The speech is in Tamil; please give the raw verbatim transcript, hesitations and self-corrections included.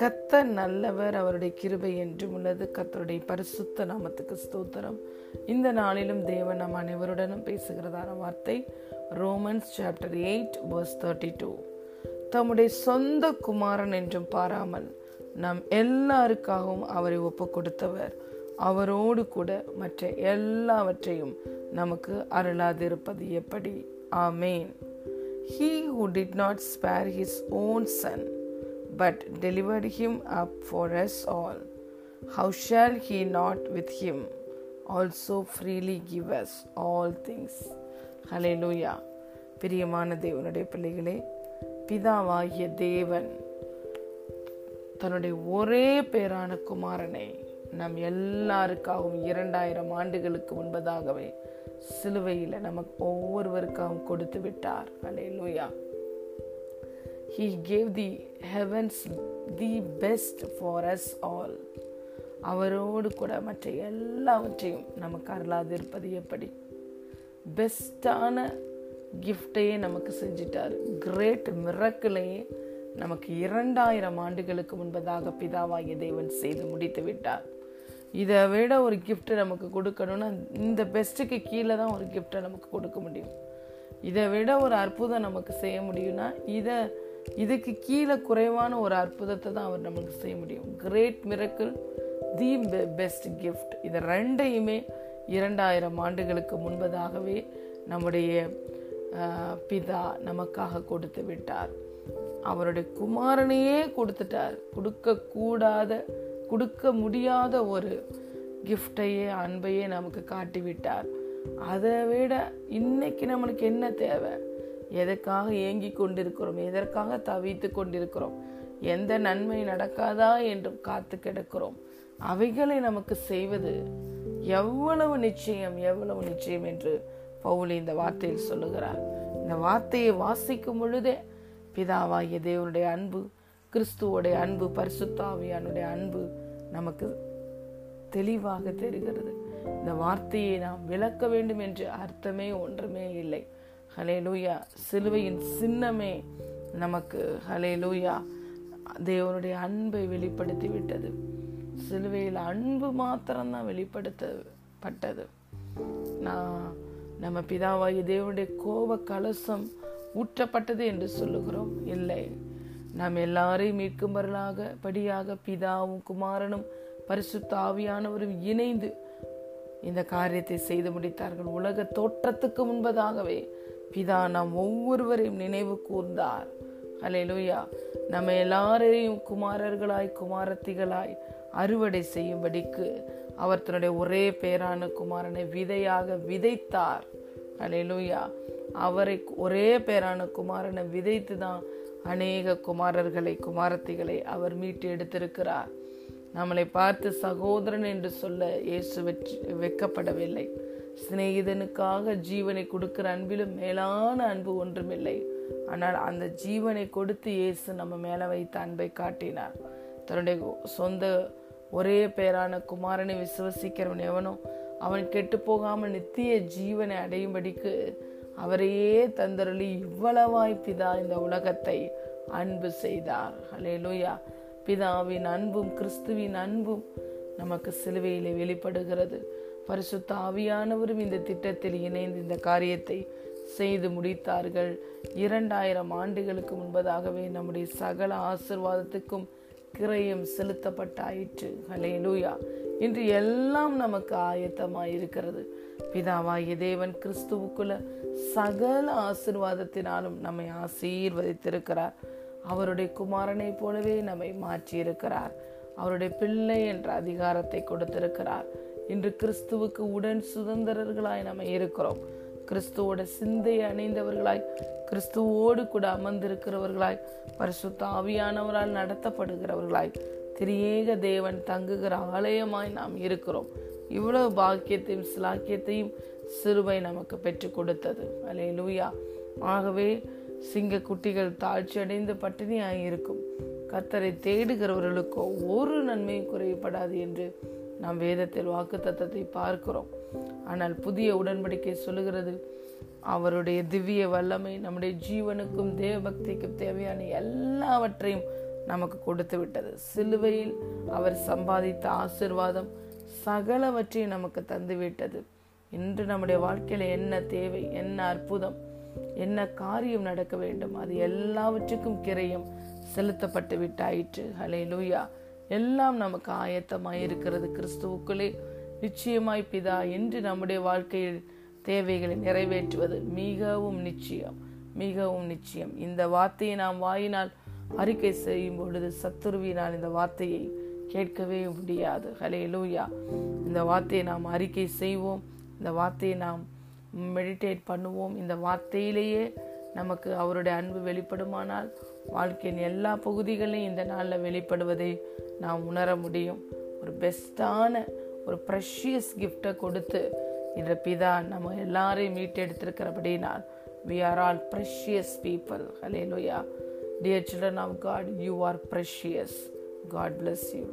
கர்த்தர் நல்லவர், அவருடைய கிருபை என்றும் உள்ளது. கர்த்தருடைய பரிசுத்த நாமத்துக்கு ஸ்தோத்திரம். இந்த நாளிலும் தேவன் நம் அனைவருடனும் பேசுகிறதான வார்த்தை ரோமன்ஸ் சாப்டர் எயிட் வெர்ஸ் முப்பத்தி இரண்டு. தம்முடைய சொந்த குமாரன் என்றும் பாராமல் நாம் எல்லாருக்காகவும் அவரை ஒப்பு கொடுத்தவர் அவரோடு கூட மற்ற எல்லாவற்றையும் நமக்கு அருளாதிருப்பது எப்படி? Amen. He who did not spare his own son, but delivered him up for us all, how shall he not with him also freely give us all things? Hallelujah. பிரியமான தேவனுடைய பிள்ளைகளே, பிதாவாகிய தேவன் தன்னுடைய ஒரே பேரான குமாரனை நம் எல்லாருக்காகவும் இரண்டாயிரம் ஆண்டுகளுக்கு முன்பதாகவே சிலுவையில் நமக்கு ஒவ்வொருவருக்காகவும் கொடுத்து விட்டார். ஹல்லேலூயா. He gave the heavens the best for us all. அவரோடு கூட மற்ற எல்லாவற்றையும் நமக்கு அருளாதிருப்பது எப்படி? பெஸ்டான கிஃப்டையே நமக்கு செஞ்சிட்டார். கிரேட் மிரக்கிளையே நமக்கு இரண்டாயிரம் ஆண்டுகளுக்கு முன்பதாக பிதாவாகிய தேவன் செய்து முடித்து விட்டார். இதை விட ஒரு கிஃப்ட் நமக்கு கொடுக்கணும்னா இந்த பெஸ்ட்டுக்கு கீழே தான் ஒரு கிஃப்டை நமக்கு கொடுக்க முடியும். இதை விட ஒரு அற்புதம் நமக்கு செய்ய முடியும்னா இதை இதுக்கு கீழே குறைவான ஒரு அற்புதத்தை தான் அவர் நமக்கு செய்ய முடியும். Great miracle, the best gift. இதை ரெண்டையுமே இரண்டாயிரம் ஆண்டுகளுக்கு முன்பதாகவே நம்முடைய பிதா நமக்காக கொடுத்து விட்டார். அவருடைய குமாரனையே கொடுத்துட்டார். கொடுக்கக்கூடாத கொடுக்க முடியாத ஒரு கிஃப்டையே அன்பையே நமக்கு காட்டிவிட்டார். அதை விட இன்னைக்கு நம்மளுக்கு என்ன தேவை? எதற்காக ஏங்கி கொண்டிருக்கிறோம்? எதற்காக தவித்து கொண்டிருக்கிறோம்? எந்த நன்மை நடக்காதா என்று காத்து கிடக்கிறோம்? அவைகளை நமக்கு செய்வது எவ்வளவு நிச்சயம், எவ்வளவு நிச்சயம் என்று பவுல் இந்த வார்த்தையில் சொல்லுகிறார். இந்த வார்த்தையை வாசிக்கும் பொழுதே பிதாவாகிய தேவனுடைய அன்பு, கிறிஸ்துவோடைய அன்பு, பரிசுத்த ஆவியானுடைய அன்பு நமக்கு தெளிவாக தெரிகிறது. இந்த வார்த்தையை நாம் விளக்க வேண்டும் என்று அர்த்தமே ஒன்றுமே இல்லை. ஹல்லேலூயா. சிலுவையின் சின்னமே நமக்கு ஹல்லேலூயா தேவனுடைய அன்பை வெளிப்படுத்தி விட்டது. சிலுவையில் அன்பு மாத்திரம்தான் வெளிப்படுத்தப்பட்டது. நான் நம்ம பிதாவாகிய தேவனுடைய கோப கலசம் ஊற்றப்பட்டது என்று சொல்லுகிறோம். இல்லை, நாம் எல்லாரையும் மீட்கும் வரலாக படியாக பிதாவும் குமாரனும் பரிசுத்த ஆவியானவரும் இணைந்து இந்த காரியத்தை செய்து முடித்தார்கள். உலக தோற்றத்துக்கு முன்பதாகவே பிதா நாம் ஒவ்வொருவரையும் நினைவு கூர்ந்தார். ஹல்லேலூயா. நம்ம எல்லாரையும் குமாரர்களாய் குமாரத்திகளாய் அறுவடை செய்யும்படிக்கு அவர் தன்னுடைய ஒரே பேரான குமாரனை விதையாக விதைத்தார். ஹல்லேலூயா. அவரை ஒரே பேரான குமாரனை விதைத்து தான் அநேக குமாரர்களை குமாரத்திகளை அவர் மீட்டு எடுத்திருக்கிறார். நம்மளை பார்த்து சகோதரன் என்று சொல்ல இயேசு வெட்கப்படவில்லை. சிநேகிதனுக்காக ஜீவனை கொடுக்கிற அன்பிலும் மேலான அன்பு ஒன்றுமில்லை. ஆனால் அந்த ஜீவனை கொடுத்து இயேசு நம்ம மேல வைத்த அன்பை காட்டினார். தன்னுடைய சொந்த ஒரே பேரான குமாரனை விசுவசிக்கிறவன் எவனோ அவன் கெட்டு போகாமல் நித்திய ஜீவனை அடையும்படிக்கு அவரையே தந்தருளி இவ்வளவாய் பிதா இந்த உலகத்தை அன்பு செய்தார். ஹல்லேலூயா. பிதாவின் அன்பும் கிறிஸ்துவின் அன்பும் நமக்கு சிலுவையிலே வெளிப்படுகிறது. பரிசுத்த ஆவியானவரும் இந்த திட்டத்தில் இணைந்து இந்த காரியத்தை செய்து முடித்தார்கள். இரண்டாயிரம் ஆண்டுகளுக்கு முன்பதாகவே நம்முடைய சகல ஆசிர்வாதத்துக்கும் கிரயம் செலுத்தப்பட்டாயிற்று. ஹல்லேலூயா. இன்று எல்லாம் நமக்கு ஆயத்தமாய் இருக்கிறது. பிதாவாகிய தேவன் கிறிஸ்துவுக்குள்ள சகல ஆசிர்வாதத்தினாலும் நம்மை ஆசீர்வதித்திருக்கிறார். அவருடைய குமாரனை போலவே நம்மை மாற்றியிருக்கிறார். அவருடைய பிள்ளை என்ற அதிகாரத்தை கொடுத்திருக்கிறார். இன்று கிறிஸ்துவுக்கு உடன் சுதந்திரர்களாய் நம்ம இருக்கிறோம். கிறிஸ்துவோட சிந்தையை அணிந்தவர்களாய், கிறிஸ்துவோடு கூட அமர்ந்திருக்கிறவர்களாய், பரிசுத்த ஆவியானவரால் நடத்தப்படுகிறவர்களாய், திரியேக தேவன் தங்குகிற ஆலயமாய் நாம் இருக்கிறோம். இவ்வளவு பாக்கியத்தையும் சிலாக்கியத்தையும் சிலுவை நமக்கு பெற்று கொடுத்தது. அல்லேலூயா. ஆகவே சிங்க குட்டிகள் தாழ்ச்சி அடைந்து பட்டினியாய் இருக்கும். கர்த்தரை தேடுகிறவர்களுக்கோ ஒரு நன்மையும் குறையப்படாது என்று நாம் வேதத்தில் வாக்குத்தத்தத்தை பார்க்கிறோம். ஆனால் புதிய உடன்படிக்கை சொல்லுகிறது, அவருடைய திவ்ய வல்லமை நம்முடைய ஜீவனுக்கும் தேவபக்திக்கும் தேவையான எல்லாவற்றையும் நமக்கு கொடுத்து விட்டது. சிலுவையில் அவர் சம்பாதித்த ஆசீர்வாதம் சகலவற்றையும் நமக்கு தந்து விட்டது. இன்று நம்முடைய வாழ்க்கையில என்ன தேவை, என்ன அற்புதம், என்ன காரியம் நடக்க வேண்டும், அது எல்லாவற்றுக்கும் கிரயம் செலுத்தப்பட்டு விட்டாயிற்று. ஹல்லேலூயா. எல்லாம் நமக்கு ஆயத்தமாய் இருக்கிறது கிறிஸ்துவுக்குள்ளே. நிச்சயமாய் பிதா என்று நம்முடைய வாழ்க்கையில் தேவைகளை நிறைவேற்றுவது மிகவும் நிச்சயம், மிகவும் நிச்சயம். இந்த வார்த்தையை நாம் வாயினால் அறிக்கை செய்யும் பொழுது சத்துருவினால் இந்த வார்த்தையை கேட்கவே முடியாது. ஹல்லேலூயா. இந்த வார்த்தையை நாம் அறிக்கை செய்வோம், இந்த வார்த்தையை நாம் மெடிடேட் பண்ணுவோம். இந்த வார்த்தையிலேயே நமக்கு அவருடைய அன்பு வெளிப்படுமானால் வாழ்க்கையின் எல்லா பகுதிகளையும் இந்த நாளில் வெளிப்படுவதை நாம் உணர முடியும். ஒரு பெஸ்டான ஒரு ப்ரெஷியஸ் கிஃப்டை கொடுத்து இந்த பிதா நம்ம எல்லாரையும் மீட்டெடுத்திருக்கிறபடினால் we are all precious people. Hallelujah. Dear children of God, you are precious. God bless you.